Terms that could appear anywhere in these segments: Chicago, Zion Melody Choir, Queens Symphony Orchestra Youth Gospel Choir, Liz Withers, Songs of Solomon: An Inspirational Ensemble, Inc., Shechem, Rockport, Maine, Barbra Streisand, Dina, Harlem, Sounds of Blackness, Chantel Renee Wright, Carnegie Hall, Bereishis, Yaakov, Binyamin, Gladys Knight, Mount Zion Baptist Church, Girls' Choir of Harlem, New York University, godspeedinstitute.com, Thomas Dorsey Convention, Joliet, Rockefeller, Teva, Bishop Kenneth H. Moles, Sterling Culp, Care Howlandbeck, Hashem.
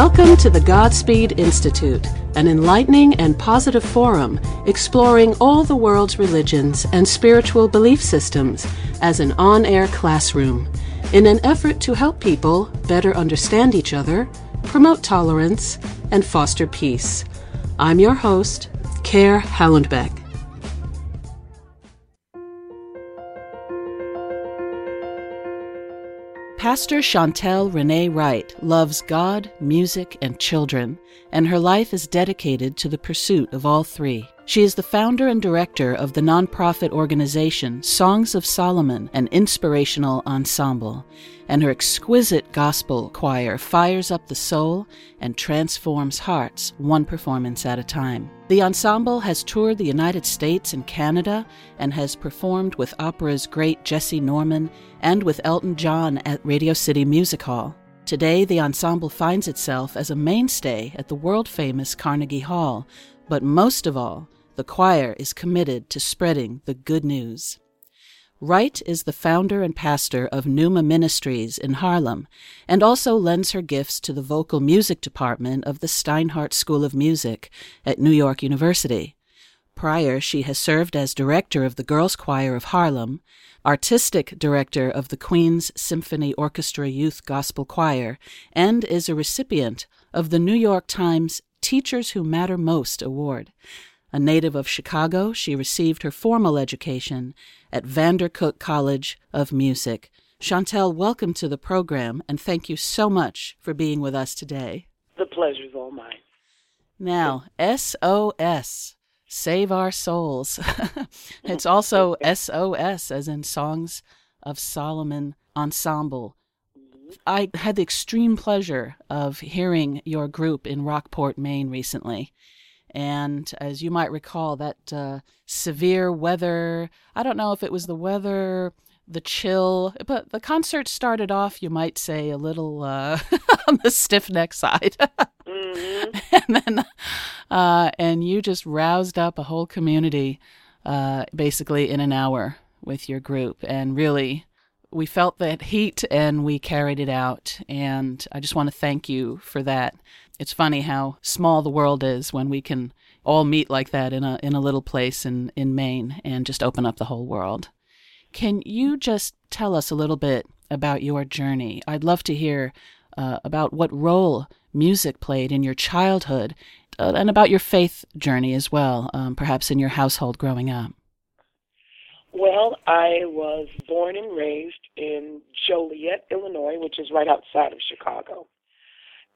Welcome to the Godspeed Institute, an enlightening and positive forum exploring all the world's religions and spiritual belief systems as an on-air classroom in an effort to help people better understand each other, promote tolerance, and foster peace. I'm your host, Care Howlandbeck. Pastor Chantel Renee Wright loves God, music, and children, and her life is dedicated to the pursuit of all three. She is the founder and director of the nonprofit organization Songs of Solomon: An Inspirational Ensemble, and her exquisite gospel choir fires up the soul and transforms hearts, one performance at a time. The ensemble has toured the United States and Canada and has performed with opera's great Jessye Norman and with Elton John at Radio City Music Hall. Today, the ensemble finds itself as a mainstay at the world-famous Carnegie Hall, but most of all, the choir is committed to spreading the good news. Wright is the founder and pastor of Pneuma Ministries in Harlem and also lends her gifts to the vocal music department of the Steinhardt School of Music at New York University. Prior, she has served as director of the Girls' Choir of Harlem, artistic director of the Queens Symphony Orchestra Youth Gospel Choir, and is a recipient of the New York Times Teachers Who Matter Most Award. A native of Chicago, she received her formal education at VanderCook College of Music. Chantel, welcome to the program, and thank you so much for being with us today. The pleasure's all mine. Now, SOS, Save Our Souls. It's also SOS, as in Songs of Solomon Ensemble. I had the extreme pleasure of hearing your group in Rockport, Maine recently. And as you might recall, that severe weather, I don't know if it was the weather, the chill, but the concert started off, you might say, a little on the stiff-neck side. Mm-hmm. And then and you just roused up a whole community basically in an hour with your group. And really, we felt that heat and we carried it out. And I just want to thank you for that. It's funny how small the world is when we can all meet like that in a little place in Maine and just open up the whole world. Can you just tell us a little bit about your journey? I'd love to hear about what role music played in your childhood and about your faith journey as well, perhaps in your household growing up. Well, I was born and raised in Joliet, Illinois, which is right outside of Chicago,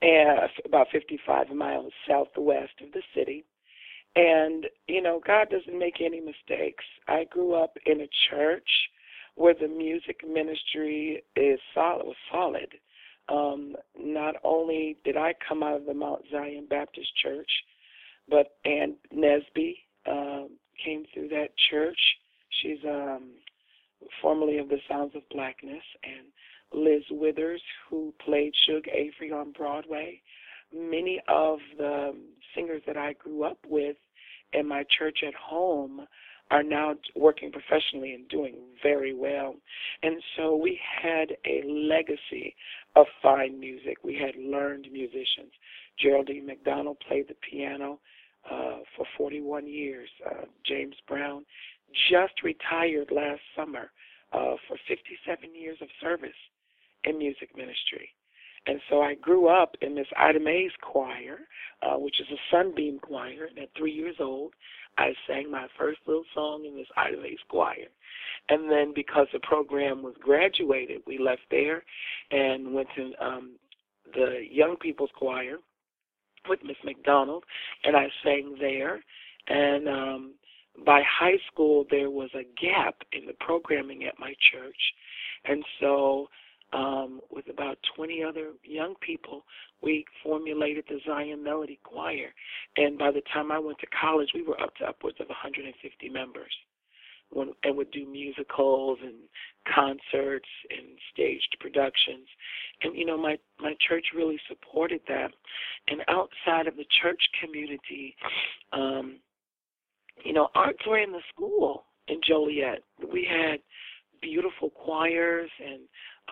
and about 55 miles southwest of the city. And, you know, God doesn't make any mistakes. I grew up in a church where the music ministry was solid. Not only did I come out of the Mount Zion Baptist Church, but Ann Nesby came through that church. She's formerly of the Sounds of Blackness, and Liz Withers, who played Suge Avery on Broadway. Many of the singers that I grew up with in my church at home are now working professionally and doing very well. And so we had a legacy of fine music. We had learned musicians. Geraldine McDonald played the piano for 41 years. James Brown just retired last summer for 57 years of service in music ministry. And so I grew up in Miss Ida Mays' choir, which is a sunbeam choir. And at 3 years old, I sang my first little song in Miss Ida Mays' choir. And then because the program was graduated, we left there and went to the Young People's Choir with Miss McDonald, and I sang there. And by high school, there was a gap in the programming at my church. And so with about 20 other young people, we formulated the Zion Melody Choir. And by the time I went to college, we were up to upwards of 150 members and would do musicals and concerts and staged productions. And, you know, my church really supported that. And outside of the church community, you know, arts were in the school in Joliet. We had beautiful choirs and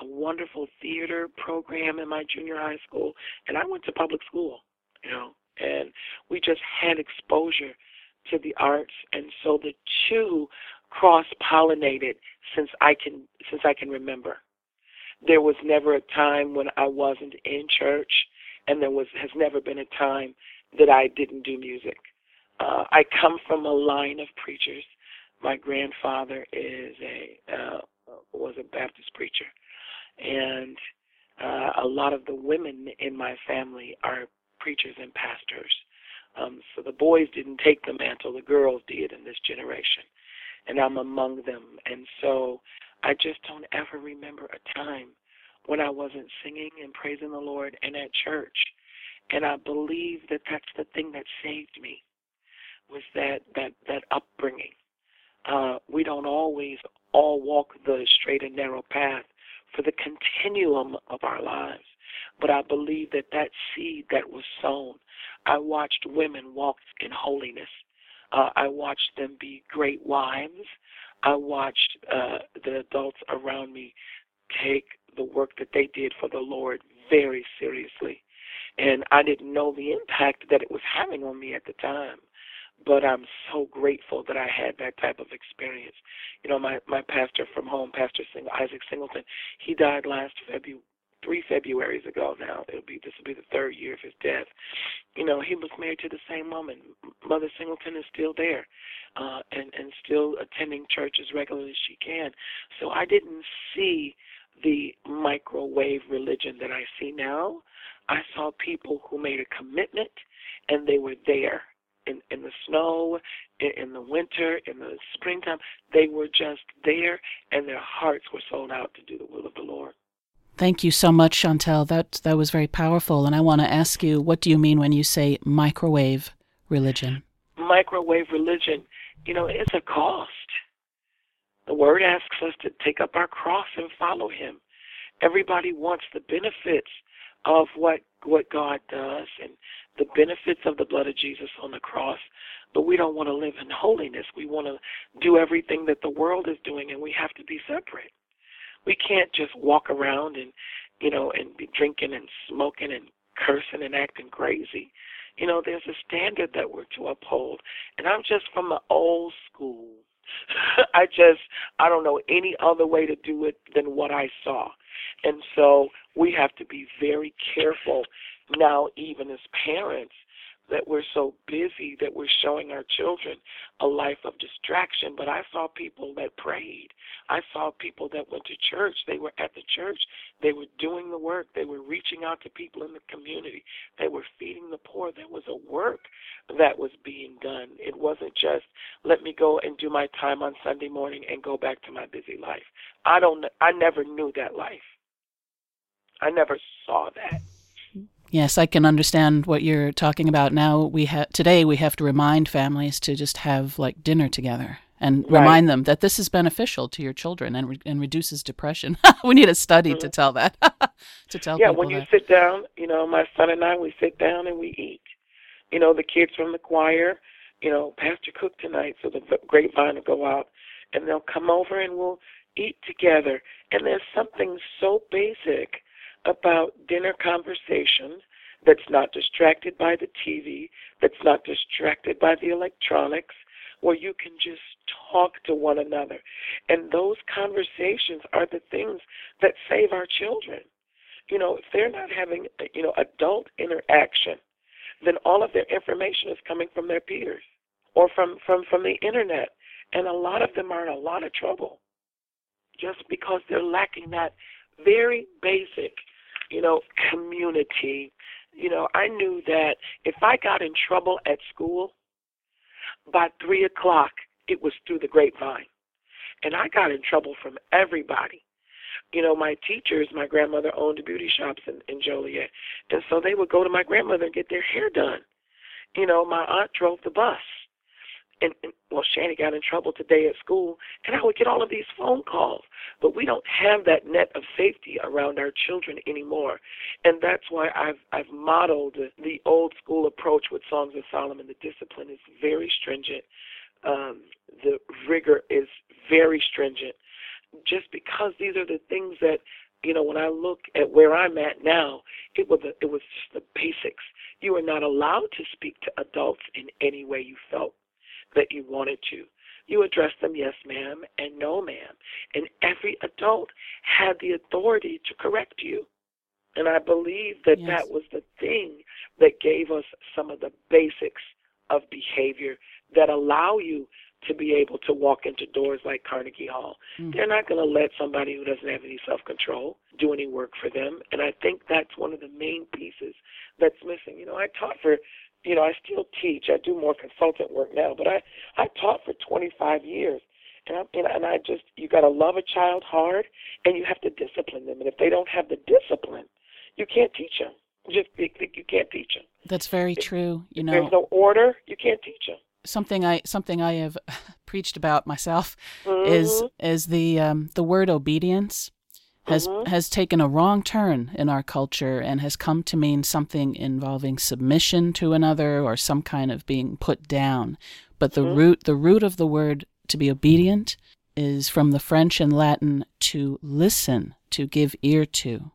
a wonderful theater program in my junior high school, and I went to public school, you know, and we just had exposure to the arts, and so the two cross-pollinated since I can remember. There was never a time when I wasn't in church, and there has never been a time that I didn't do music. I come from a line of preachers. My grandfather is was a Baptist preacher, and a lot of the women in my family are preachers and pastors. So the boys didn't take the mantle, the girls did in this generation, and I'm among them. And so I just don't ever remember a time when I wasn't singing and praising the Lord and at church. And I believe that that's the thing that saved me, was that upbringing. We don't always all walk the straight and narrow path for the continuum of our lives. But I believe that seed that was sown, I watched women walk in holiness. I watched them be great wives. I watched the adults around me take the work that they did for the Lord very seriously. And I didn't know the impact that it was having on me at the time, but I'm so grateful that I had that type of experience. You know, my pastor from home, Isaac Singleton, he died last February. 3 Februaries ago now. This will be the third year of his death. You know, he was married to the same woman. Mother Singleton is still there and still attending church as regularly as she can. So I didn't see the microwave religion that I see now. I saw people who made a commitment, and they were there in the snow, in the winter, in the springtime. They were just there, and their hearts were sold out to do the will of the Lord. Thank you so much, Chantel. That was very powerful. And I want to ask you, what do you mean when you say microwave religion? Microwave religion, you know, it's a cost. The Word asks us to take up our cross and follow Him. Everybody wants the benefits of what God does and the benefits of the blood of Jesus on the cross, but we don't want to live in holiness. We want to do everything that the world is doing, and we have to be separate. We can't just walk around and, you know, and be drinking and smoking and cursing and acting crazy. You know, there's a standard that we're to uphold. And I'm just from the old school. I don't know any other way to do it than what I saw. And so we have to be very careful now, even as parents, that we're so busy that we're showing our children a life of distraction. But I saw people that prayed. I saw people that went to church. They were at the church. They were doing the work. They were reaching out to people in the community. They were feeding the poor. There was a work that was being done. It wasn't just, let me go and do my time on Sunday morning and go back to my busy life. I never knew that life. I never saw that. Yes, I can understand what you're talking about now. Today we have to remind families to just have like dinner together and remind them that this is beneficial to your children and reduces depression. We need a study to tell that. When you sit down, you know, my son and I, we sit down and we eat. You know, the kids from the choir, you know, Pastor cooked tonight, so the grapevine will go out and they'll come over and we'll eat together. And there's something so basic about dinner conversation that's not distracted by the TV, that's not distracted by the electronics, where you can just talk to one another. And those conversations are the things that save our children. You know, if they're not having, you know, adult interaction, then all of their information is coming from their peers or from the internet. And a lot of them are in a lot of trouble just because they're lacking that very basic, you know, community. You know, I knew that if I got in trouble at school, by 3 o'clock, it was through the grapevine. And I got in trouble from everybody. You know, my teachers, my grandmother owned beauty shops in Joliet, and so they would go to my grandmother and get their hair done. You know, my aunt drove the bus. And Shani got in trouble today at school, and I would get all of these phone calls. But we don't have that net of safety around our children anymore. And that's why I've modeled the old school approach with Songs of Solomon. The discipline is very stringent. The rigor is very stringent. Just because these are the things that You know, when I look at where I'm at now, it was just the basics. You were not allowed to speak to adults in any way you felt that you wanted to. You addressed them, yes, ma'am, and no, ma'am. And every adult had the authority to correct you. And I believe that that was the thing that gave us some of the basics of behavior that allow you to be able to walk into doors like Carnegie Hall. Mm-hmm. They're not going to let somebody who doesn't have any self-control do any work for them. And I think that's one of the main pieces that's missing. You know, I still teach. I do more consultant work now, but I taught for 25 years. And you got to love a child hard, and you have to discipline them. And if they don't have the discipline, you can't teach them. You can't teach them. That's very true. You know, if there's no order, you can't teach them. Something I have preached about myself is the word obedience has taken a wrong turn in our culture and has come to mean something involving submission to another or some kind of being put down. But the root of the word to be obedient is from the French and Latin to listen, to give ear to.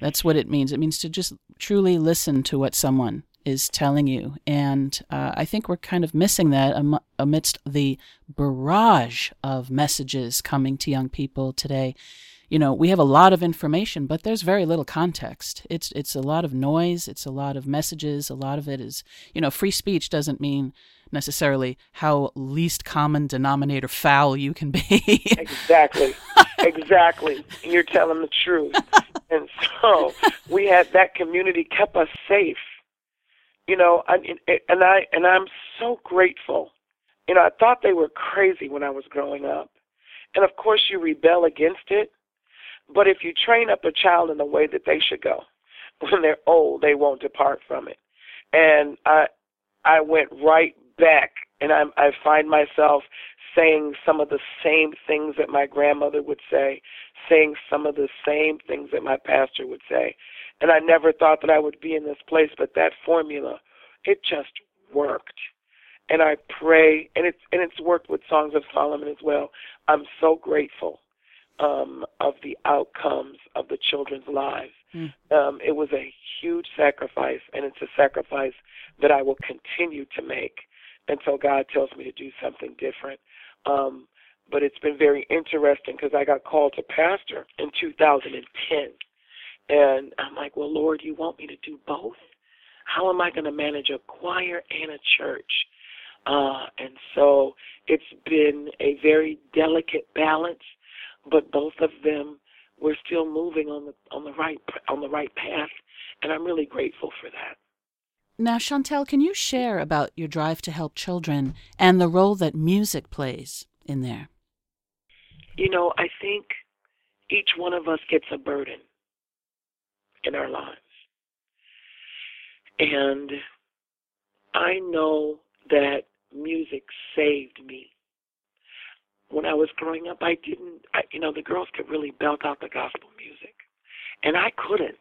That's what it means. It means to just truly listen to what someone is telling you. And I think we're kind of missing that amidst the barrage of messages coming to young people today. You know, we have a lot of information, but there's very little context. It's a lot of noise. It's a lot of messages. A lot of it is, you know, free speech doesn't mean necessarily how least common denominator foul you can be. Exactly. You're telling the truth. And so we had that community kept us safe. You know, I'm so grateful. You know, I thought they were crazy when I was growing up. And, of course, you rebel against it. But if you train up a child in the way that they should go, when they're old, they won't depart from it. And I went right back, and I find myself saying some of the same things that my grandmother would say, saying some of the same things that my pastor would say. And I never thought that I would be in this place, but that formula, it just worked. And I pray, and it's worked with Songs of Solomon as well. I'm so grateful of the outcomes of the children's lives. It was a huge sacrifice, and it's a sacrifice that I will continue to make until God tells me to do something different. But it's been very interesting because I got called to pastor in 2010. And I'm like, well, Lord, you want me to do both? How am I going to manage a choir and a church? And so it's been a very delicate balance, but both of them we're still moving on the right path, and I'm really grateful for that. Now, Chantel, can you share about your drive to help children and the role that music plays in there? You know, I think each one of us gets a burden in our lives. And I know that music saved me. When I was growing up, the girls could really belt out the gospel music. And I couldn't.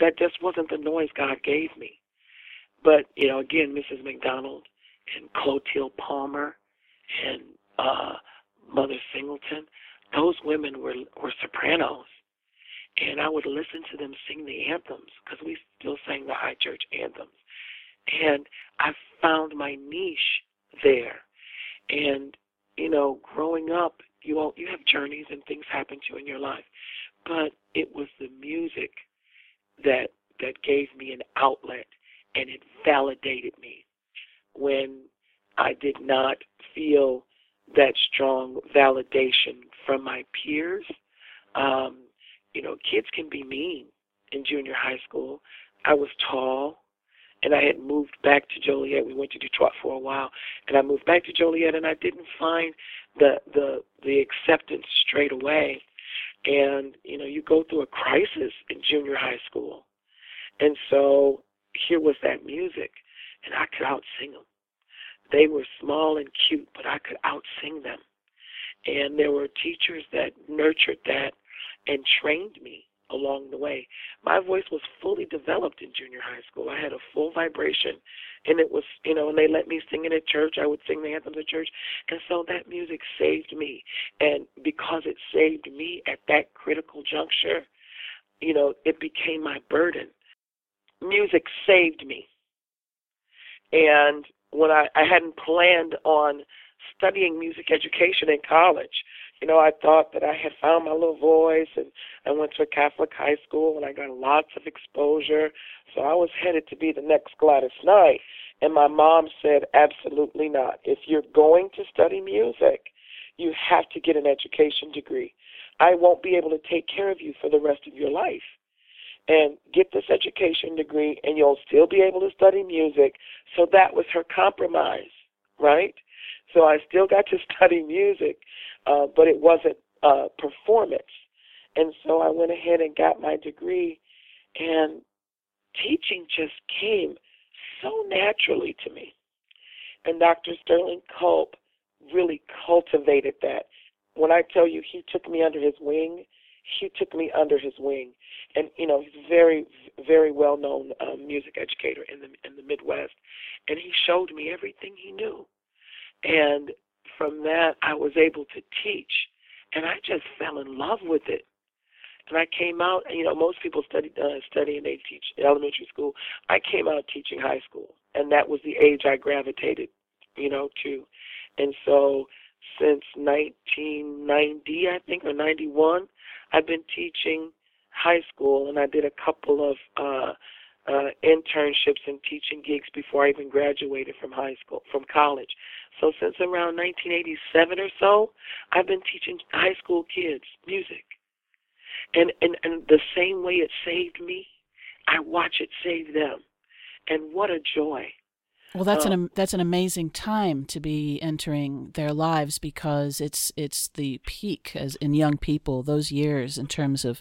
That just wasn't the noise God gave me. But, you know, again, Mrs. McDonald and Clotilde Palmer and Mother Singleton, those women were sopranos. And I would listen to them sing the anthems because we still sang the high church anthems. And I found my niche there. And you know, growing up, you have journeys and things happen to you in your life, but it was the music that gave me an outlet, and it validated me when I did not feel that strong validation from my peers. You know, kids can be mean in junior high school. I was tall. And I had moved back to Joliet. We went to Detroit for a while, and I moved back to Joliet, and I didn't find the acceptance straight away. And, you know, you go through a crisis in junior high school. And so here was that music, and I could out-sing them. They were small and cute, but I could out-sing them. And there were teachers that nurtured that and trained me along the way. My voice was fully developed in junior high school. I had a full vibration, and it was, you know, and they let me sing it at church. I would sing the anthems at church. And so that music saved me. And because it saved me at that critical juncture, you know, it became my burden. Music saved me. And when I hadn't planned on studying music education in college, you know, I thought that I had found my little voice, and I went to a Catholic high school, and I got lots of exposure. So I was headed to be the next Gladys Knight, and my mom said, absolutely not. If you're going to study music, you have to get an education degree. I won't be able to take care of you for the rest of your life. And get this education degree, and you'll still be able to study music. So that was her compromise, right? So I still got to study music, but it wasn't performance. And so I went ahead and got my degree, and teaching just came so naturally to me. And Dr. Sterling Culp really cultivated that. When I tell you he took me under his wing, he took me under his wing. And, you know, he's a very, very well-known music educator in the Midwest. And he showed me everything he knew. And from that, I was able to teach, and I just fell in love with it. And I came out, you know, most people study and they teach elementary school. I came out teaching high school, and that was the age I gravitated, you know, to. And so since 1990, I think, or 91, I've been teaching high school, and I did a couple of internships and teaching gigs before I even graduated from high school, from college. So since around 1987 or so, I've been teaching high school kids music. And the same way it saved me, I watch it save them. And what a joy. Well, that's an amazing time to be entering their lives, because it's the peak as in young people, those years in terms of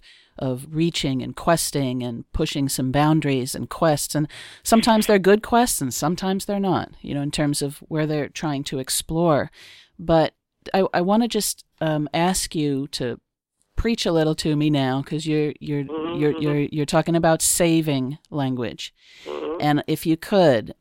reaching and questing and pushing some boundaries and quests. And sometimes they're good quests and sometimes they're not, you know, in terms of where they're trying to explore. But I want to just ask you to preach a little to me now, because you're talking about saving language, and if you could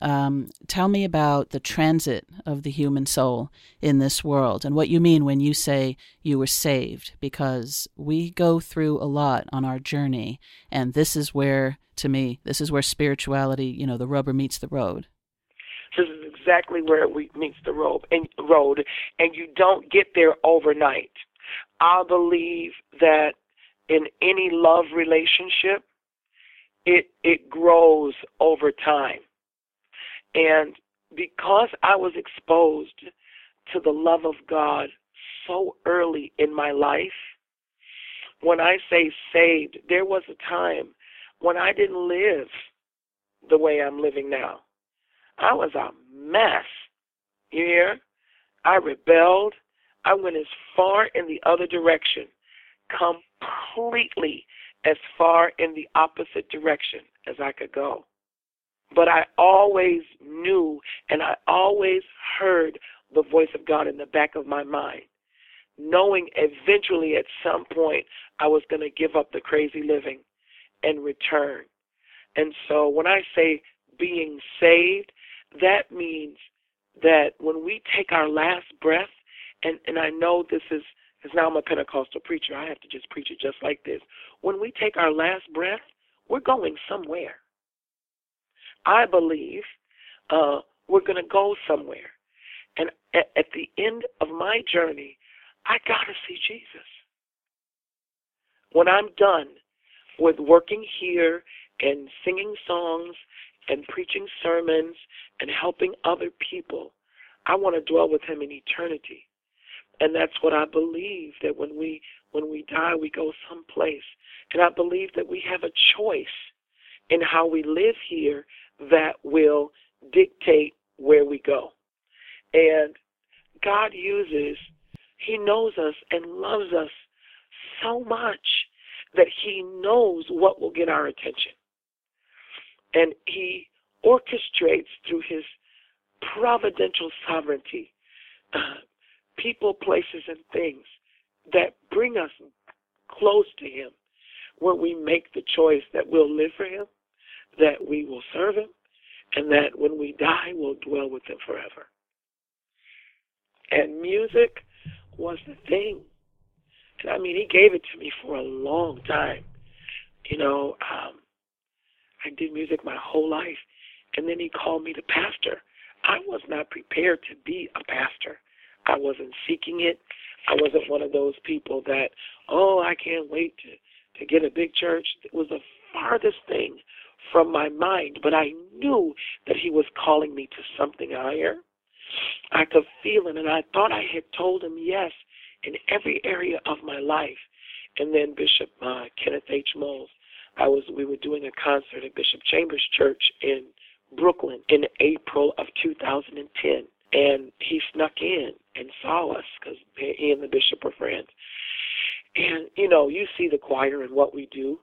tell me about the transit of the human soul in this world and what you mean when you say you were saved, because we go through a lot on our journey, and this is where, to me, this is where spirituality, you know, the rubber meets the road. This is exactly where it meets the road, and you don't get there overnight. I believe that in any love relationship, it grows over time. And because I was exposed to the love of God so early in my life, when I say saved, there was a time when I didn't live the way I'm living now. I was a mess. You hear? I rebelled. I went as far in the other direction, completely as far in the opposite direction as I could go. But I always knew, and I always heard the voice of God in the back of my mind, knowing eventually at some point I was going to give up the crazy living and return. And so when I say being saved, that means that when we take our last breath, and I know this is, because now I'm a Pentecostal preacher, I have to just preach it just like this. When we take our last breath, we're going somewhere. I believe we're going to go somewhere. And at the end of my journey, I got to see Jesus. When I'm done with working here and singing songs and preaching sermons and helping other people, I want to dwell with him in eternity. And that's what I believe, that when we die, we go someplace. And I believe that we have a choice in how we live here that will dictate where we go. And God he knows us and loves us so much that he knows what will get our attention. And he orchestrates through his providential sovereignty people, places, and things that bring us close to him. when we make the choice that we'll live for him, that we will serve him, and that when we die, we'll dwell with him forever. And music was the thing. And I mean, he gave it to me for a long time. You know, I did music my whole life, and then he called me to pastor. I was not prepared to be a pastor. I wasn't seeking it. I wasn't one of those people that, oh, I can't wait to get a big church. It was the farthest thing from my mind, but I knew that he was calling me to something higher. I could feel it, and I thought I had told him yes in every area of my life. And then Bishop Kenneth H. Moles, we were doing a concert at Bishop Chambers Church in Brooklyn in April of 2010, and he snuck in and saw us because he and the bishop were friends. And, you know, you see the choir and what we do.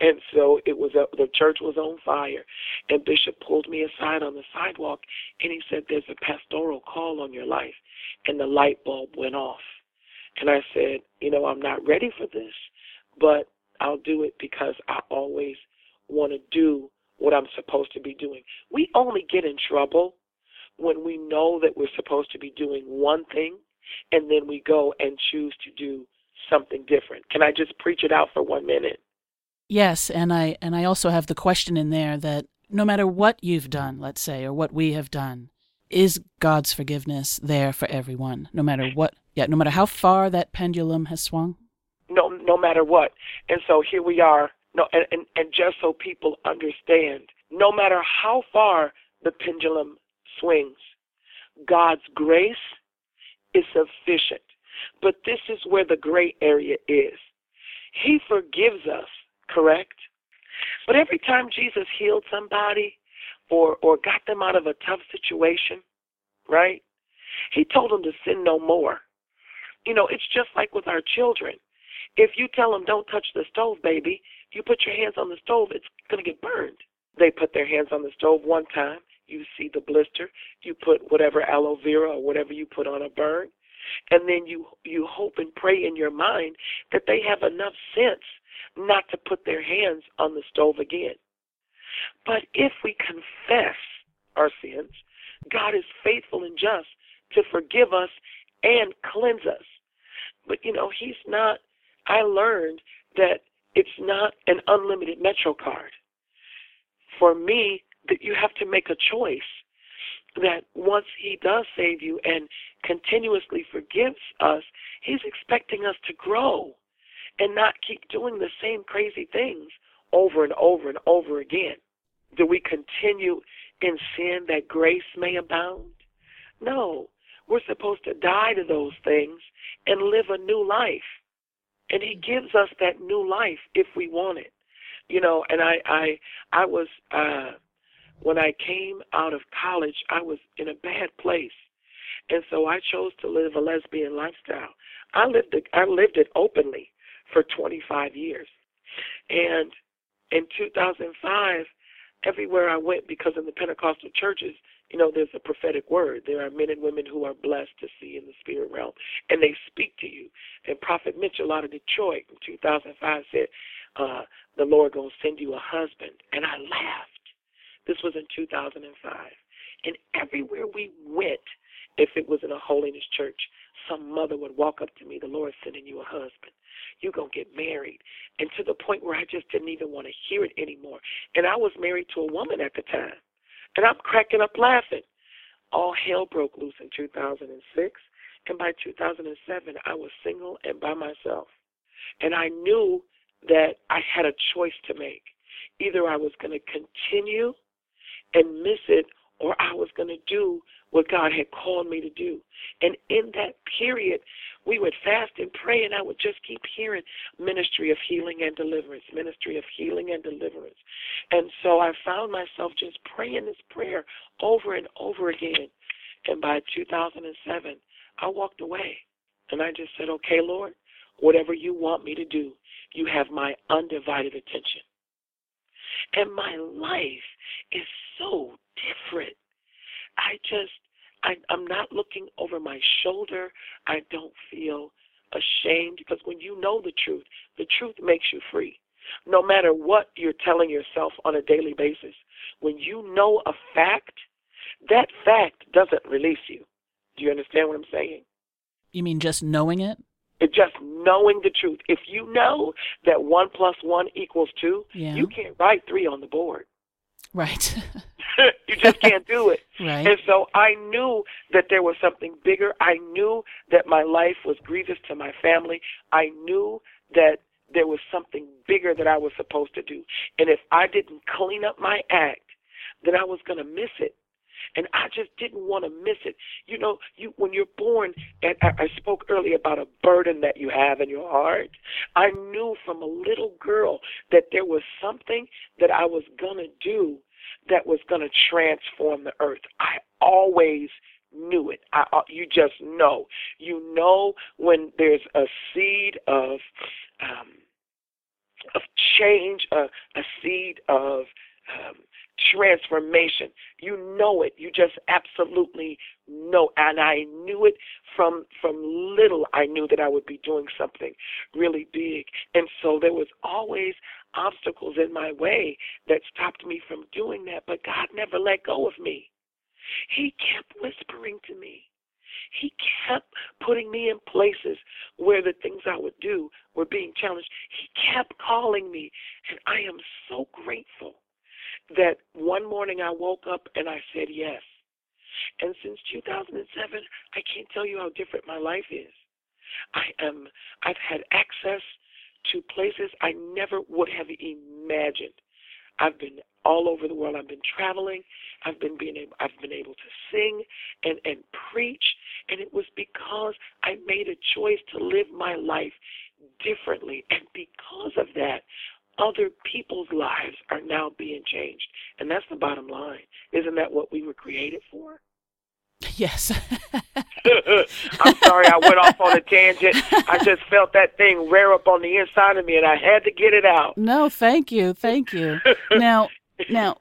And so it was the church was on fire. And Bishop pulled me aside on the sidewalk, and he said, there's a pastoral call on your life. And the light bulb went off. And I said, you know, I'm not ready for this, but I'll do it because I always want to do what I'm supposed to be doing. We only get in trouble when we know that we're supposed to be doing one thing, and then we go and choose to do something different. Can I just preach it out for 1 minute? Yes, and I also have the question in there that no matter what you've done, let's say, or what we have done, is God's forgiveness there for everyone, no matter what? Yeah, no matter how far that pendulum has swung? No matter what. And so here we are. And just so people understand, no matter how far the pendulum swings, God's grace is sufficient. But this is where the gray area is. He forgives us, correct? But every time Jesus healed somebody or got them out of a tough situation, right, he told them to sin no more. You know, it's just like with our children. If you tell them, don't touch the stove, baby, you put your hands on the stove, it's going to get burned. They put their hands on the stove one time. You see the blister. You put whatever aloe vera or whatever you put on a burn. And then you hope and pray in your mind that they have enough sense not to put their hands on the stove again. But if we confess our sins, God is faithful and just to forgive us and cleanse us. But, you know, he's not, I learned that it's not an unlimited MetroCard. For me, that you have to make a choice that once he does save you and continuously forgives us, he's expecting us to grow and not keep doing the same crazy things over and over and over again. Do we continue in sin that grace may abound? No. We're supposed to die to those things and live a new life. And he gives us that new life if we want it. You know, and I was, when I came out of college, I was in a bad place. And so I chose to live a lesbian lifestyle. I lived it openly for 25 years. And in 2005, everywhere I went, because in the Pentecostal churches, you know, there's a prophetic word. There are men and women who are blessed to see in the spirit realm, and they speak to you. And Prophet Mitchell out of Detroit in 2005 said, the Lord going to send you a husband. And I laughed. This was in 2005. And everywhere we went, if it was in a holiness church, some mother would walk up to me, the Lord's sending you a husband. You're going to get married. And to the point where I just didn't even want to hear it anymore. And I was married to a woman at the time. And I'm cracking up laughing. All hell broke loose in 2006. And by 2007, I was single and by myself. And I knew that I had a choice to make. Either I was going to continue and miss it, or I was going to do what God had called me to do. And in that period, we would fast and pray, and I would just keep hearing ministry of healing and deliverance, ministry of healing and deliverance. And so I found myself just praying this prayer over and over again. And by 2007, I walked away, and I just said, okay, Lord, whatever you want me to do, you have my undivided attention. And my life is so different. I'm not looking over my shoulder. I don't feel ashamed because when you know the truth makes you free. no matter what you're telling yourself on a daily basis, when you know a fact, that fact doesn't release you. Do you understand what I'm saying? You mean just knowing it? Just knowing the truth. If you know that 1 plus 1 equals 2, you can't write 3 on the board. Right. You just can't do it. Right. And so I knew that there was something bigger. I knew that my life was grievous to my family. I knew that there was something bigger that I was supposed to do. And if I didn't clean up my act, then I was going to miss it. And I just didn't want to miss it. You know, when you're born, and I spoke earlier about a burden that you have in your heart. I knew from a little girl that there was something that I was going to do that was going to transform the earth. I always knew it. You just know. You know when there's a seed of change, a seed of transformation. You know it. You just absolutely know. And I knew it from little. I knew that I would be doing something really big. And so there was always obstacles in my way that stopped me from doing that. But God never let go of me. He kept whispering to me. He kept putting me in places where the things I would do were being challenged. He kept calling me. And I am so grateful that one morning I woke up and I said yes. And since 2007, I can't tell you how different my life is. I've had access to places I never would have imagined. I've been all over the world. I've been traveling. I've been able to sing and preach. And it was because I made a choice to live my life differently. And because of that, other people's lives are now being changed. And that's the bottom line. Isn't that what we were created for? Yes. I'm sorry I went off on a tangent. I just felt that thing rear up on the inside of me, and I had to get it out. No, thank you. Thank you. Now,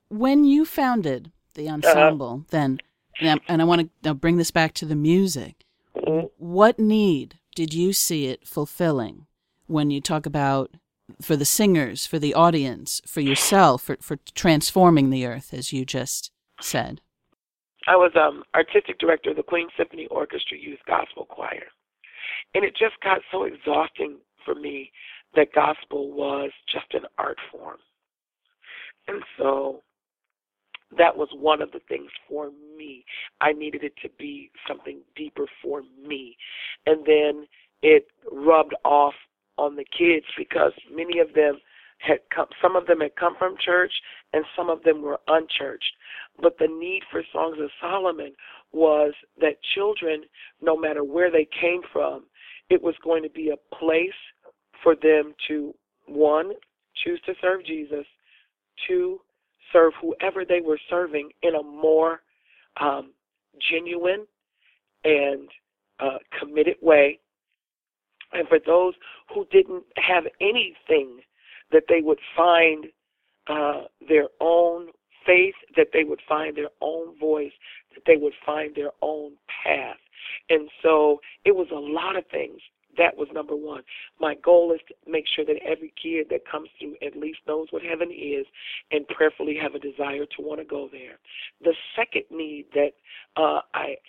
when you founded the ensemble, then, and I want to now bring this back to the music, what need did you see it fulfilling when you talk about for the singers, for the audience, for yourself, for transforming the earth, as you just said? I was artistic director of the Queens Symphony Orchestra Youth Gospel Choir. And it just got so exhausting for me that gospel was just an art form. And so that was one of the things for me. I needed it to be something deeper for me. And then it rubbed off on the kids, because many of them had come, some of them had come from church and some of them were unchurched. But the need for Songs of Solomon was that children, no matter where they came from, it was going to be a place for them to, one, choose to serve Jesus, two, serve whoever they were serving in a more genuine and committed way. And for those who didn't have anything, that they would find their own faith, that they would find their own voice, that they would find their own path. And so it was a lot of things. That was number one. My goal is to make sure that every kid that comes through at least knows what heaven is and prayerfully have a desire to want to go there. The second need that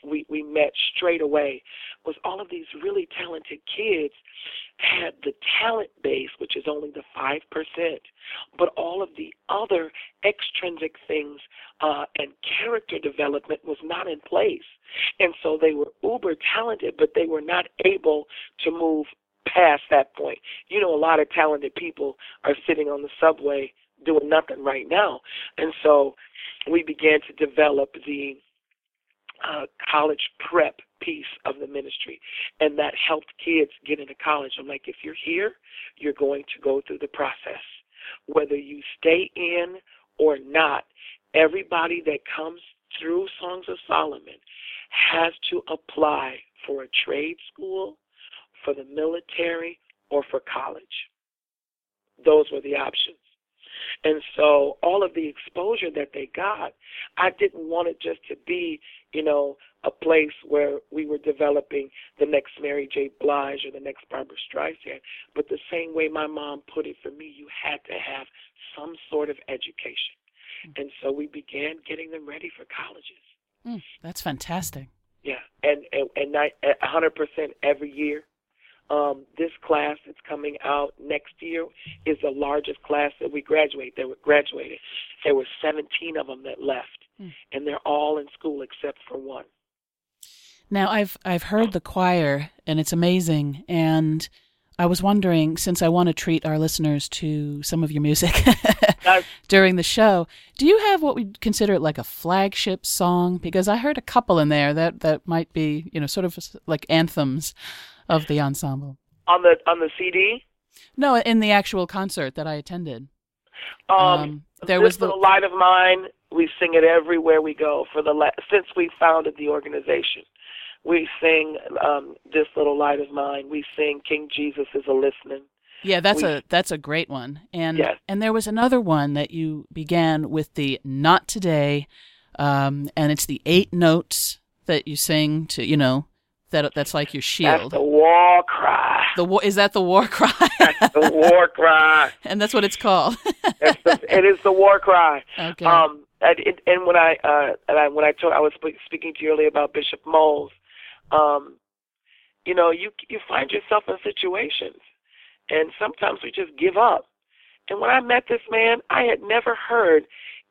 we met straight away was all of these really talented kids had the talent base, which is only the 5%, but all of the other extrinsic things and character development was not in place. And so they were uber talented, but they were not able to move past that point. You know, a lot of talented people are sitting on the subway doing nothing right now. And so we began to develop the college prep piece of the ministry, and that helped kids get into college. I'm like, if you're here, you're going to go through the process. Whether you stay in or not, everybody that comes through Songs of Solomon has to apply for a trade school, for the military, or for college. Those were the options. And so all of the exposure that they got, I didn't want it just to be, a place where we were developing the next Mary J. Blige or the next Barbra Streisand. But the same way my mom put it for me, you had to have some sort of education. Mm. And so we began getting them ready for colleges. Mm, that's fantastic. Yeah, and 100% every year. This class that's coming out next year is the largest class that we graduated. There were 17 of them that left, and they're all in school except for one. Now, I've heard the choir, and it's amazing, and I was wondering, since I want to treat our listeners to some of your music during the show, do you have what we'd consider like a flagship song? Because I heard a couple in there that might be, sort of like anthems of the ensemble. On the CD? No, in the actual concert that I attended. There was the Light of Mine. We sing it everywhere we go since we founded the organization. We sing This Little Light of Mine. We sing King Jesus is a Listening. Yeah, that's a great one. And yes. And there was another one that you began with the Not Today, and it's the 8 notes that you sing to, that's like your shield. That's the war cry. Is that the war cry? That's the war cry. And that's what it's called. It is the war cry. Okay. And when I was speaking to you earlier about Bishop Moles, you find yourself in situations, and sometimes we just give up. And when I met this man, I had never heard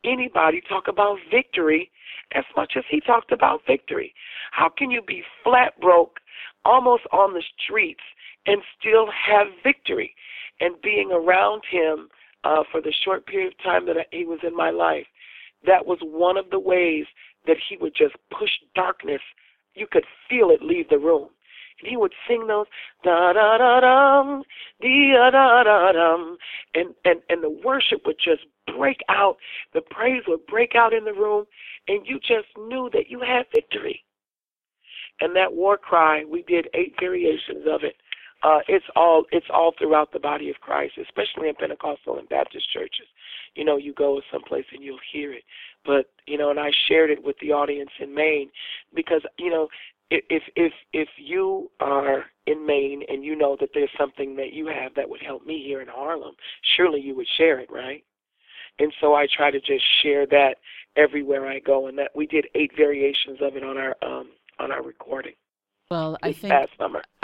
anybody talk about victory as much as he talked about victory. How can you be flat broke, almost on the streets, and still have victory? And being around him for the short period of time that he was in my life, that was one of the ways that he would just push darkness. You could feel it leave the room. And he would sing those da-da-da-dum, dee-da-da-dum, and the worship would just break out. The praise would break out in the room, and you just knew that you had victory. And that war cry, we did 8 variations of it. It's all throughout the body of Christ, especially in Pentecostal and Baptist churches. You go someplace and you'll hear it. But, and I shared it with the audience in Maine because, if you are in Maine and you know that there's something that you have that would help me here in Harlem, surely you would share it, right? And so I try to just share that everywhere I go, and that we did 8 variations of it on our recording. Well, I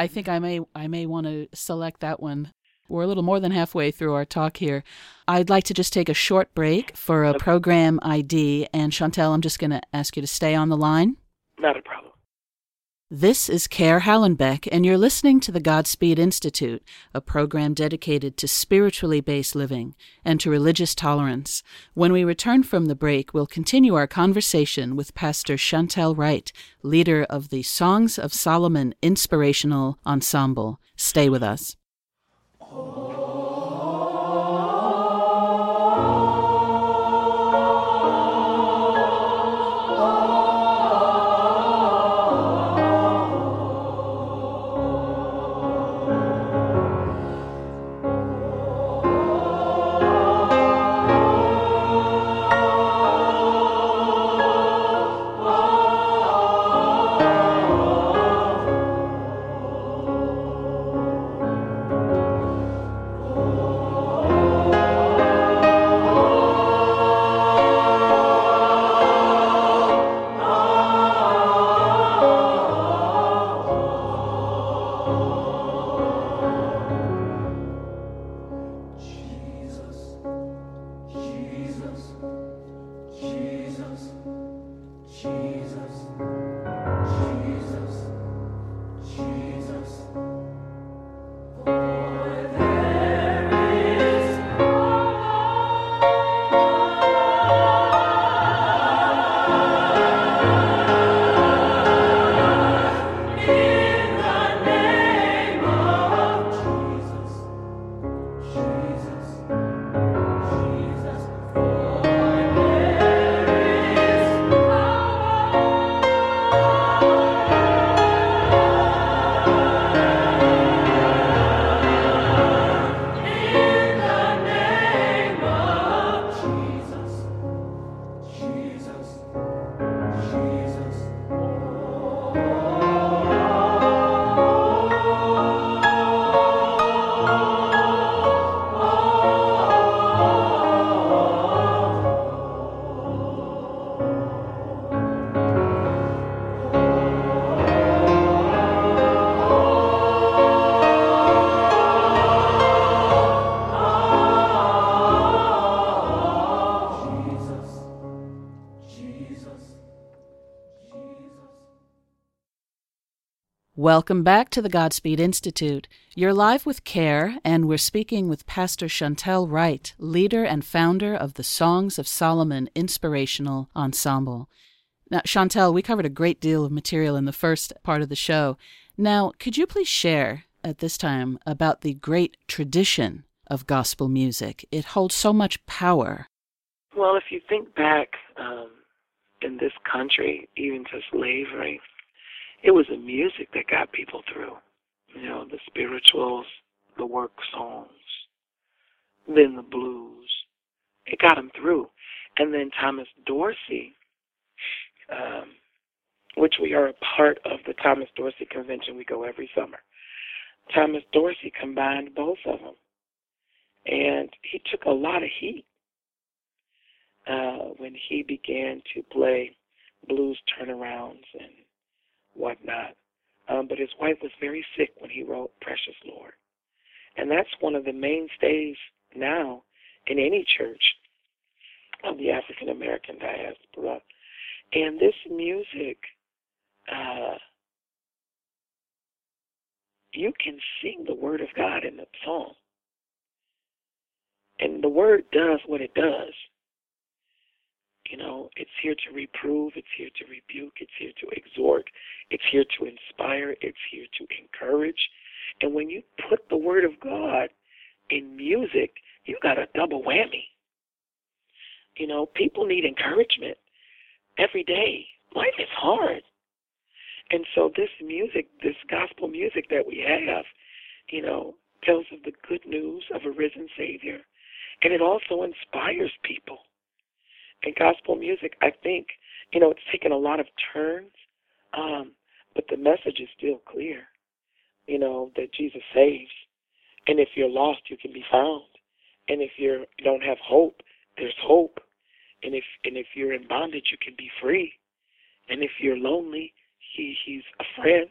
think I may want to select that one. We're a little more than halfway through our talk here. I'd like to just take a short break for a program ID. And Chantel, I'm just going to ask you to stay on the line. Not a problem. This is Care Howlandbeck, and you're listening to the Godspeed Institute, a program dedicated to spiritually based living and to religious tolerance. When we return from the break, we'll continue our conversation with Pastor Chantel Wright, leader of the Songs of Solomon Inspirational Ensemble. Stay with us. Welcome back to the Godspeed Institute. You're live with Care, and we're speaking with Pastor Chantel Wright, leader and founder of the Songs of Solomon Inspirational Ensemble. Now, Chantel, we covered a great deal of material in the first part of the show. Now, could you please share at this time about the great tradition of gospel music? It holds so much power. Well, if you think back in this country, even to slavery, it was the music that got people through. You know, the spirituals, the work songs, then the blues. It got them through. And then Thomas Dorsey, which we are a part of the Thomas Dorsey Convention. We go every summer. Thomas Dorsey combined both of them. And he took a lot of heat when he began to play blues turnarounds and whatnot. But his wife was very sick when he wrote Precious Lord. And that's one of the mainstays now in any church of the African-American diaspora. And this music, you can sing the word of God in the song. And the word does what it does. You know, it's here to reprove, it's here to rebuke, it's here to exhort, it's here to inspire, it's here to encourage. And when you put the word of God in music, you got a double whammy. You know, people need encouragement every day. Life is hard. And so this music, this gospel music that we have, you know, tells of the good news of a risen Savior. And it also inspires people. And gospel music, I think, you know, it's taken a lot of turns, but the message is still clear, you know, that Jesus saves. And if you're lost, you can be found. And if you don't have hope, there's hope. And if you're in bondage, you can be free. And if you're lonely, he's a friend.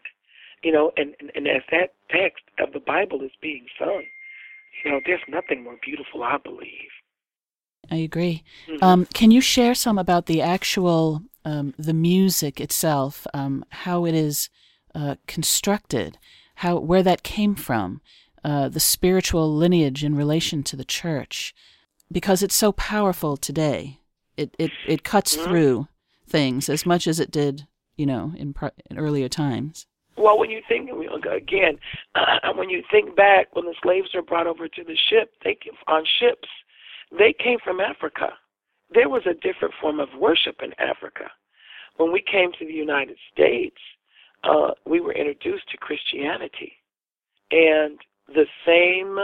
You know, and as that text of the Bible is being sung, you know, there's nothing more beautiful, I believe. I agree. Mm-hmm. Can you share some about the actual, the music itself, how it is constructed, where that came from, the spiritual lineage in relation to the church? Because it's so powerful today. It cuts through things as much as it did, you know, in earlier times. Well, when you think, again, when you think back, when the slaves were brought over to the ship, they came from Africa. There was a different form of worship in Africa. When we came to the United States, we were introduced to Christianity. And the same,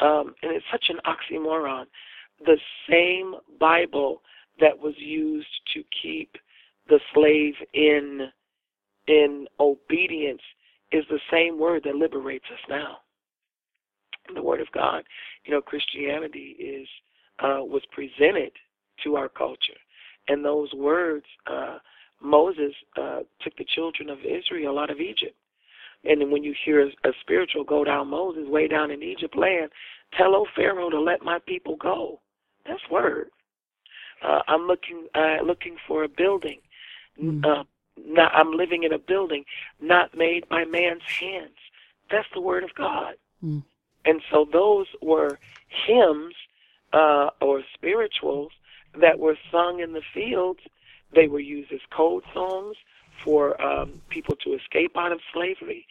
and it's such an oxymoron, the same Bible that was used to keep the slave in obedience is the same word that liberates us now. The Word of God. You know, Christianity was presented to our culture. And those words, Moses took the children of Israel out of Egypt. And then when you hear a spiritual go down Moses, way down in Egypt land, tell, O Pharaoh, to let my people go. That's word. I'm looking for a building. I'm living in a building not made by man's hands. That's the word of God. Mm. And so those were hymns or spirituals that were sung in the fields. They were used as code songs for people to escape out of slavery.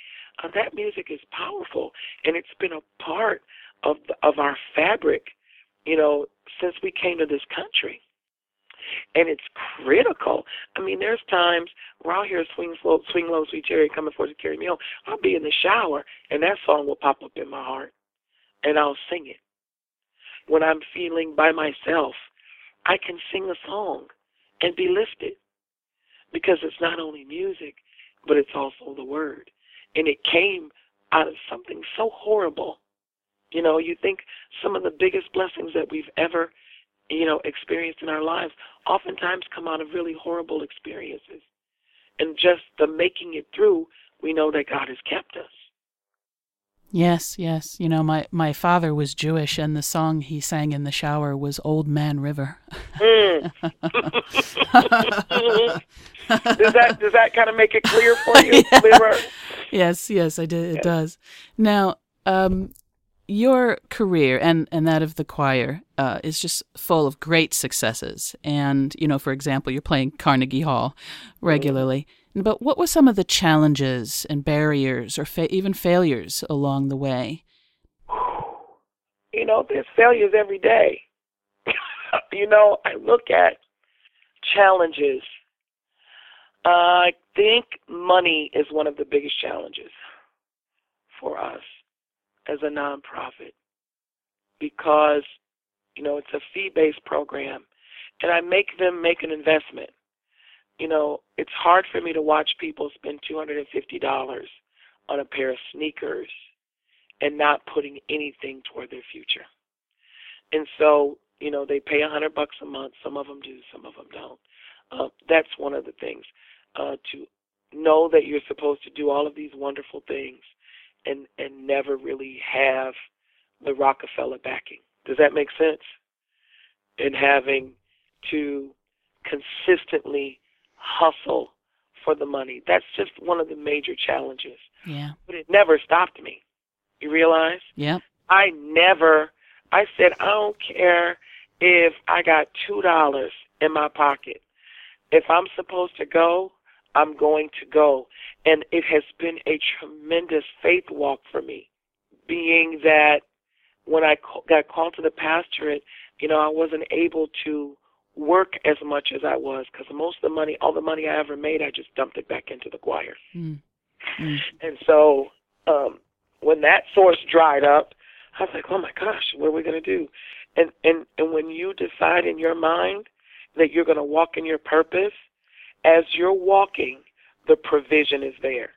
That music is powerful, and it's been a part of our fabric, you know, since we came to this country. And it's critical. I mean, there's times where I'll hear swing low, sweet chariot, coming forth to carry me home. I'll be in the shower, and that song will pop up in my heart, and I'll sing it. When I'm feeling by myself, I can sing a song and be lifted, because it's not only music, but it's also the word. And it came out of something so horrible. You know, you think some of the biggest blessings that we've ever, you know, experienced in our lives oftentimes come out of really horrible experiences. And just the making it through, we know that God has kept us. Yes, yes. You know, my father was Jewish, and the song he sang in the shower was Old Man River. Does that kind of make it clear for you? Yeah. Yes, I did. It does. Now, your career and that of the choir is just full of great successes. And, you know, for example, you're playing Carnegie Hall regularly. Mm-hmm. But what were some of the challenges and barriers or even failures along the way? You know, there's failures every day. You know, I look at challenges. I think money is one of the biggest challenges for us as a nonprofit because, you know, it's a fee-based program, and I make them make an investment. You know, it's hard for me to watch people spend $250 on a pair of sneakers and not putting anything toward their future. And so, you know, they pay $100 a month. Some of them do, some of them don't. That's one of the things, to know that you're supposed to do all of these wonderful things and never really have the Rockefeller backing. Does that make sense? And having to consistently hustle for the money. That's just one of the major challenges. Yeah. But it never stopped me. You realize? Yeah. I said, I don't care if I got $2 in my pocket. If I'm supposed to go, I'm going to go. And it has been a tremendous faith walk for me, being that when I got called to the pastorate, you know, I wasn't able to work as much as I was because most of the money, all the money I ever made, I just dumped it back into the choir. Mm-hmm. And so when that source dried up, I was like, oh, my gosh, what are we going to do? And when you decide in your mind that you're going to walk in your purpose, as you're walking, the provision is there.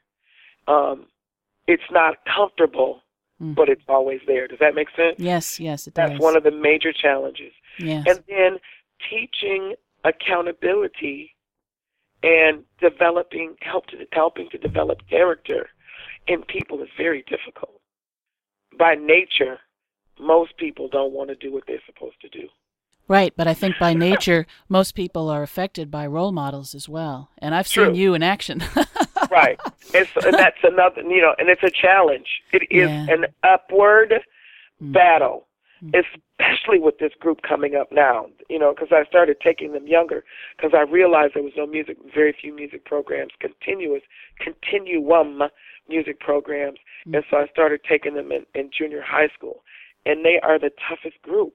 It's not comfortable, but it's always there. Does that make sense? Yes, it does. That's one of the major challenges. Yes. And then teaching accountability and helping to develop character in people is very difficult. By nature, most people don't want to do what they're supposed to do. Right, but I think by nature, most people are affected by role models as well. And I've seen you in action. Right. And that's another, you know, and it's a challenge. It is an upward battle, especially with this group coming up now, you know, because I started taking them younger because I realized there was no music, very few music programs, continuum music programs. Mm. And so I started taking them in junior high school. And they are the toughest group.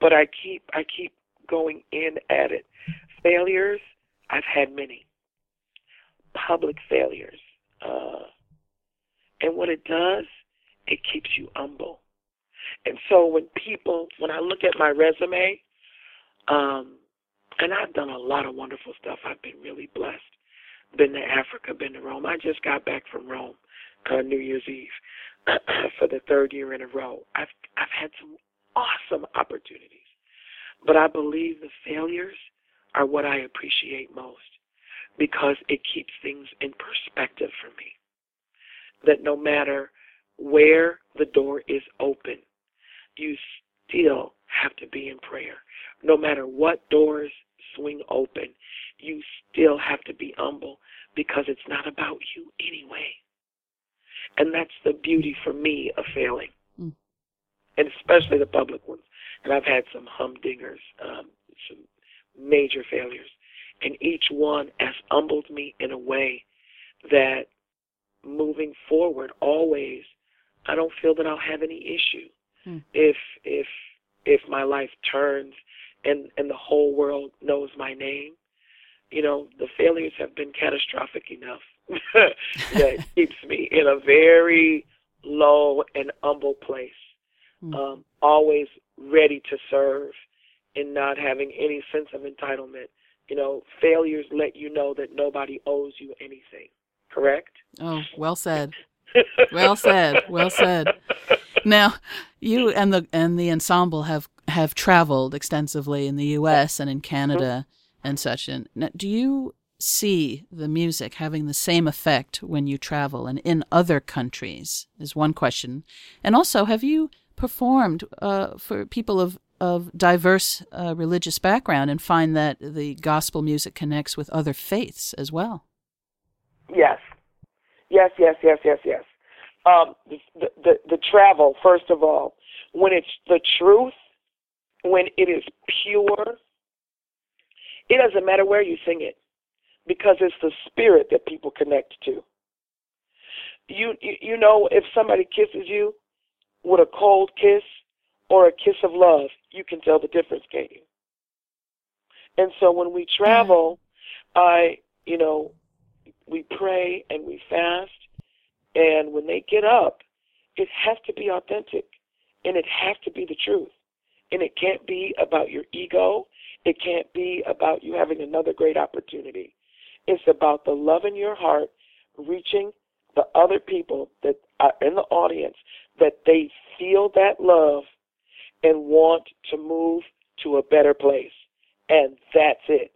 But I keep going in at it. Failures, I've had many. Public failures. And what it does, it keeps you humble. And so when I look at my resume, and I've done a lot of wonderful stuff. I've been really blessed. Been to Africa, been to Rome. I just got back from Rome on New Year's Eve for the third year in a row. I've had some awesome opportunities. But I believe the failures are what I appreciate most because it keeps things in perspective for me. That no matter where the door is open, you still have to be in prayer. No matter what doors swing open, you still have to be humble because it's not about you anyway. And that's the beauty for me of failing. And especially the public ones. And I've had some humdingers, some major failures. And each one has humbled me in a way that moving forward always, I don't feel that I'll have any issue if my life turns and the whole world knows my name. You know, the failures have been catastrophic enough that keeps me in a very low and humble place. Always ready to serve and not having any sense of entitlement. You know, failures let you know that nobody owes you anything, correct? Oh, well said. Well said. Now, you and the ensemble have traveled extensively in the U.S. and in Canada and such. And now, do you see the music having the same effect when you travel and in other countries is one question. And also, have you performed for people of diverse religious background and find that the gospel music connects with other faiths as well? Yes. Yes. The travel, first of all, when it's the truth, when it is pure, it doesn't matter where you sing it, because it's the spirit that people connect to. You know, if somebody kisses you with a cold kiss or a kiss of love, you can tell the difference, can't you? And so when we travel, we pray and we fast, and when they get up, it has to be authentic, and it has to be the truth, and it can't be about your ego. It can't be about you having another great opportunity. It's about the love in your heart reaching the other people that are in the audience, that they feel that love and want to move to a better place. And that's it.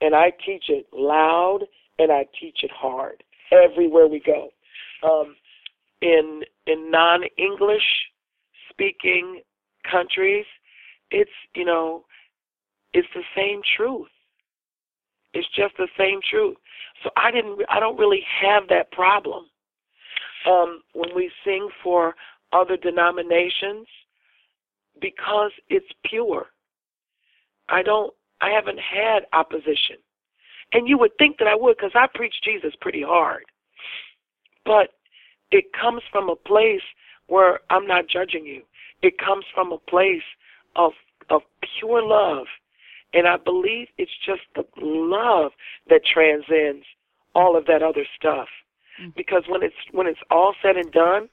And I teach it loud and I teach it hard everywhere we go. In non-English speaking countries, it's the same truth. It's just the same truth. So I don't really have that problem. When we sing for other denominations, because it's pure, I haven't had opposition. And you would think that I would, because I preach Jesus pretty hard. But it comes from a place where I'm not judging you. It comes from a place of pure love. And I believe it's just the love that transcends all of that other stuff. Mm-hmm. Because when it's all said and done,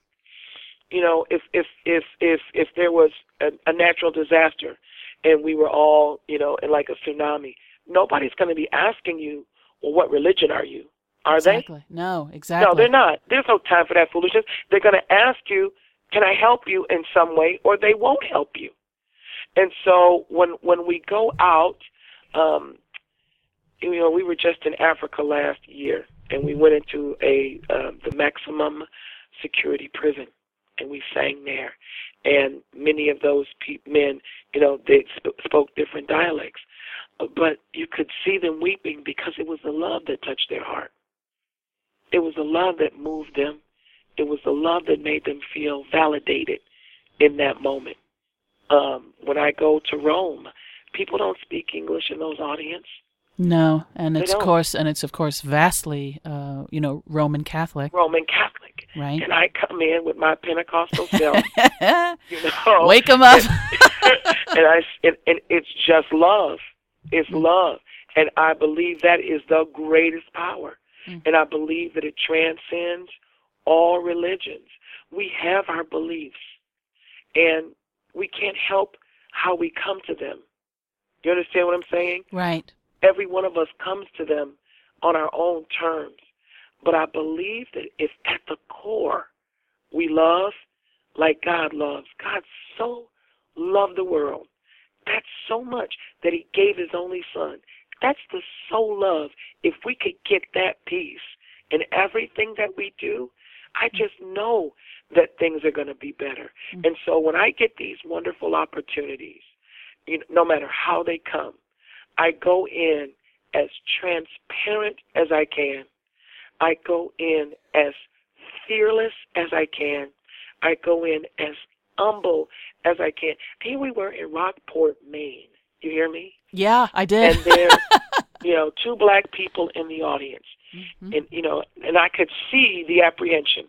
if there was a natural disaster and we were all, in like a tsunami, nobody's going to be asking you, well, what religion are you? Are exactly. they? No, exactly. No, they're not. There's no time for that foolishness. They're going to ask you, can I help you in some way, or they won't help you. And so when we go out, we were just in Africa last year, and we went into the maximum security prison, and we sang there. And many of those men, they spoke different dialects. But you could see them weeping because it was the love that touched their heart. It was the love that moved them. It was the love that made them feel validated in that moment. When I go to Rome, people don't speak English in those audience. No, and it's of course vastly, Roman Catholic. Roman Catholic, right? And I come in with my Pentecostal self, wake them up, and it's just love. It's love, and I believe that is the greatest power, and I believe that it transcends all religions. We have our beliefs, and we can't help how we come to them. You understand what I'm saying? Right. Every one of us comes to them on our own terms. But I believe that if at the core we love like God loves. God so loved the world. That's so much that he gave his only son. That's the soul love. If we could get that peace in everything that we do, I just know that things are going to be better. Mm-hmm. And so when I get these wonderful opportunities, no matter how they come, I go in as transparent as I can. I go in as fearless as I can. I go in as humble as I can. Here we were in Rockport, Maine. You hear me? Yeah, I did. And there, two black people in the audience. Mm-hmm. And, and I could see the apprehension.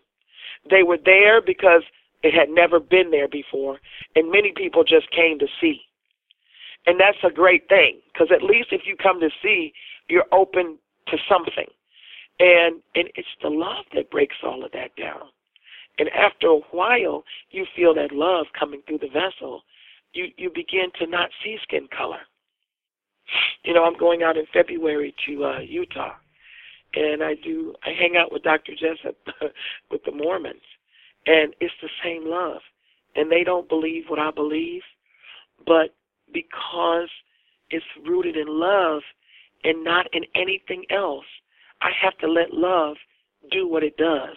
They were there because it had never been there before, and many people just came to see. And that's a great thing, because at least if you come to see, you're open to something. And it's the love that breaks all of that down. And after a while, you feel that love coming through the vessel. You begin to not see skin color. I'm going out in February to Utah. And I hang out with Dr. Jessup with the Mormons, and it's the same love. And they don't believe what I believe, but because it's rooted in love and not in anything else, I have to let love do what it does.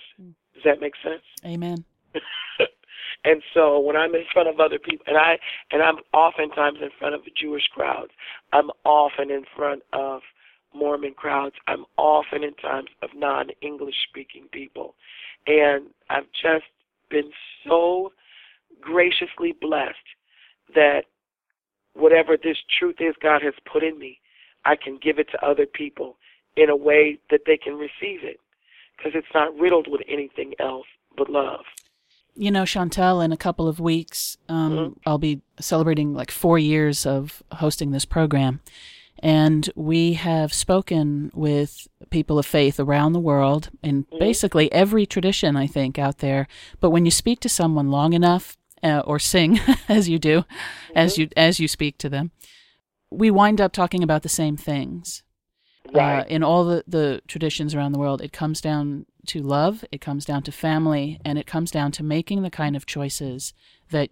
Does that make sense? Amen. And so when I'm in front of other people, and I'm oftentimes in front of Jewish crowds, I'm often in front of Mormon crowds, I'm often in times of non-English speaking people. And I've just been so graciously blessed that whatever this truth is God has put in me, I can give it to other people in a way that they can receive it, because it's not riddled with anything else but love. You know, Chantel, in a couple of weeks, I'll be celebrating like 4 years of hosting this program. And we have spoken with people of faith around the world in basically every tradition, I think, out there. But when you speak to someone long enough, or sing, as you do, as you speak to them, we wind up talking about the same things. Right. In all the traditions around the world, it comes down to love, it comes down to family, and it comes down to making the kind of choices that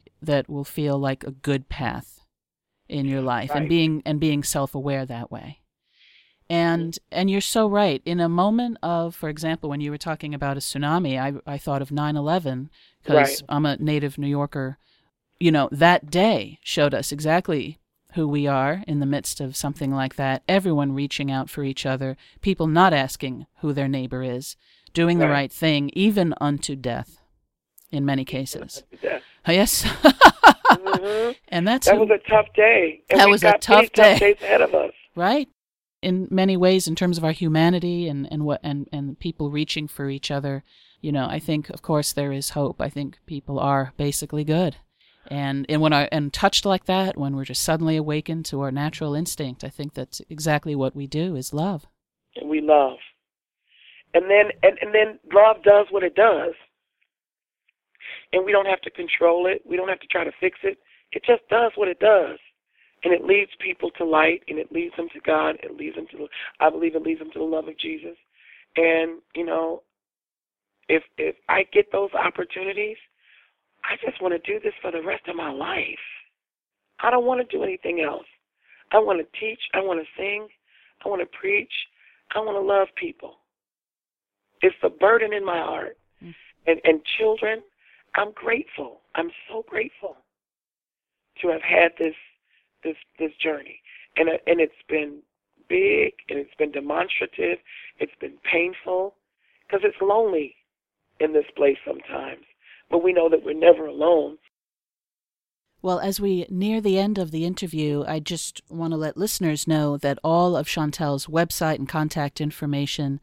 will feel like a good path in your life, right, and being self-aware that way. And you're so right. In a moment of, for example, when you were talking about a tsunami, I thought of 9/11 because I'm a native New Yorker. You know, that day showed us exactly who we are in the midst of something like that, everyone reaching out for each other, people not asking who their neighbor is, doing the right thing, even unto death, in many cases. Death. Yes. And that was a tough day. And that was a tough day. Tough days ahead of us. Right. In many ways, in terms of our humanity and people reaching for each other, you know, I think, of course, there is hope. I think people are basically good. And when touched like that, when we're just suddenly awakened to our natural instinct, I think that's exactly what we do, is love. And we love. And then love does what it does. And we don't have to control it. We don't have to try to fix it. It just does what it does. And it leads people to light, and it leads them to God. It leads them to, I believe it leads them to the love of Jesus. And, you know, if I get those opportunities, I just want to do this for the rest of my life. I don't want to do anything else. I want to teach. I want to sing. I want to preach. I want to love people. It's a burden in my heart. And children, I'm grateful. I'm so grateful to have had this journey. And it's been big, and it's been demonstrative. It's been painful, because it's lonely in this place sometimes. But we know that we're never alone. Well, as we near the end of the interview, I just want to let listeners know that all of Chantel's website and contact information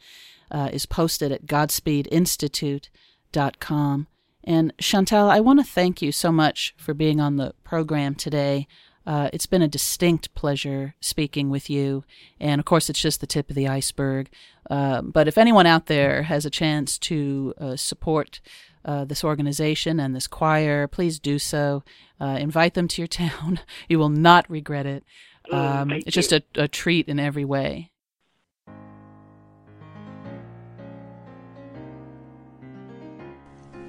is posted at GodspeedInstitute.com. And Chantel, I want to thank you so much for being on the program today. It's been a distinct pleasure speaking with you. And, of course, it's just the tip of the iceberg. But if anyone out there has a chance to support this organization and this choir, please do so. Invite them to your town. You will not regret it. It's just a treat in every way.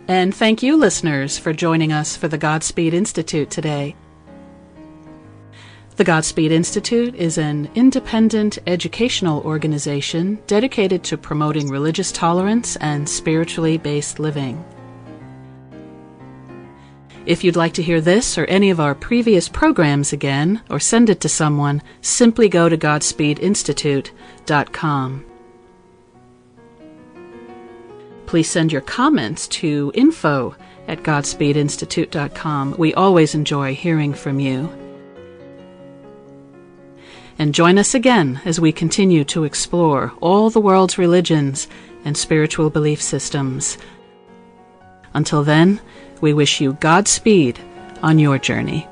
And thank you, listeners, for joining us for the Godspeed Institute today. The Godspeed Institute is an independent educational organization dedicated to promoting religious tolerance and spiritually based living. If you'd like to hear this or any of our previous programs again, or send it to someone, simply go to GodspeedInstitute.com. Please send your comments to info@GodspeedInstitute.com. We always enjoy hearing from you. And join us again as we continue to explore all the world's religions and spiritual belief systems. Until then, we wish you Godspeed on your journey.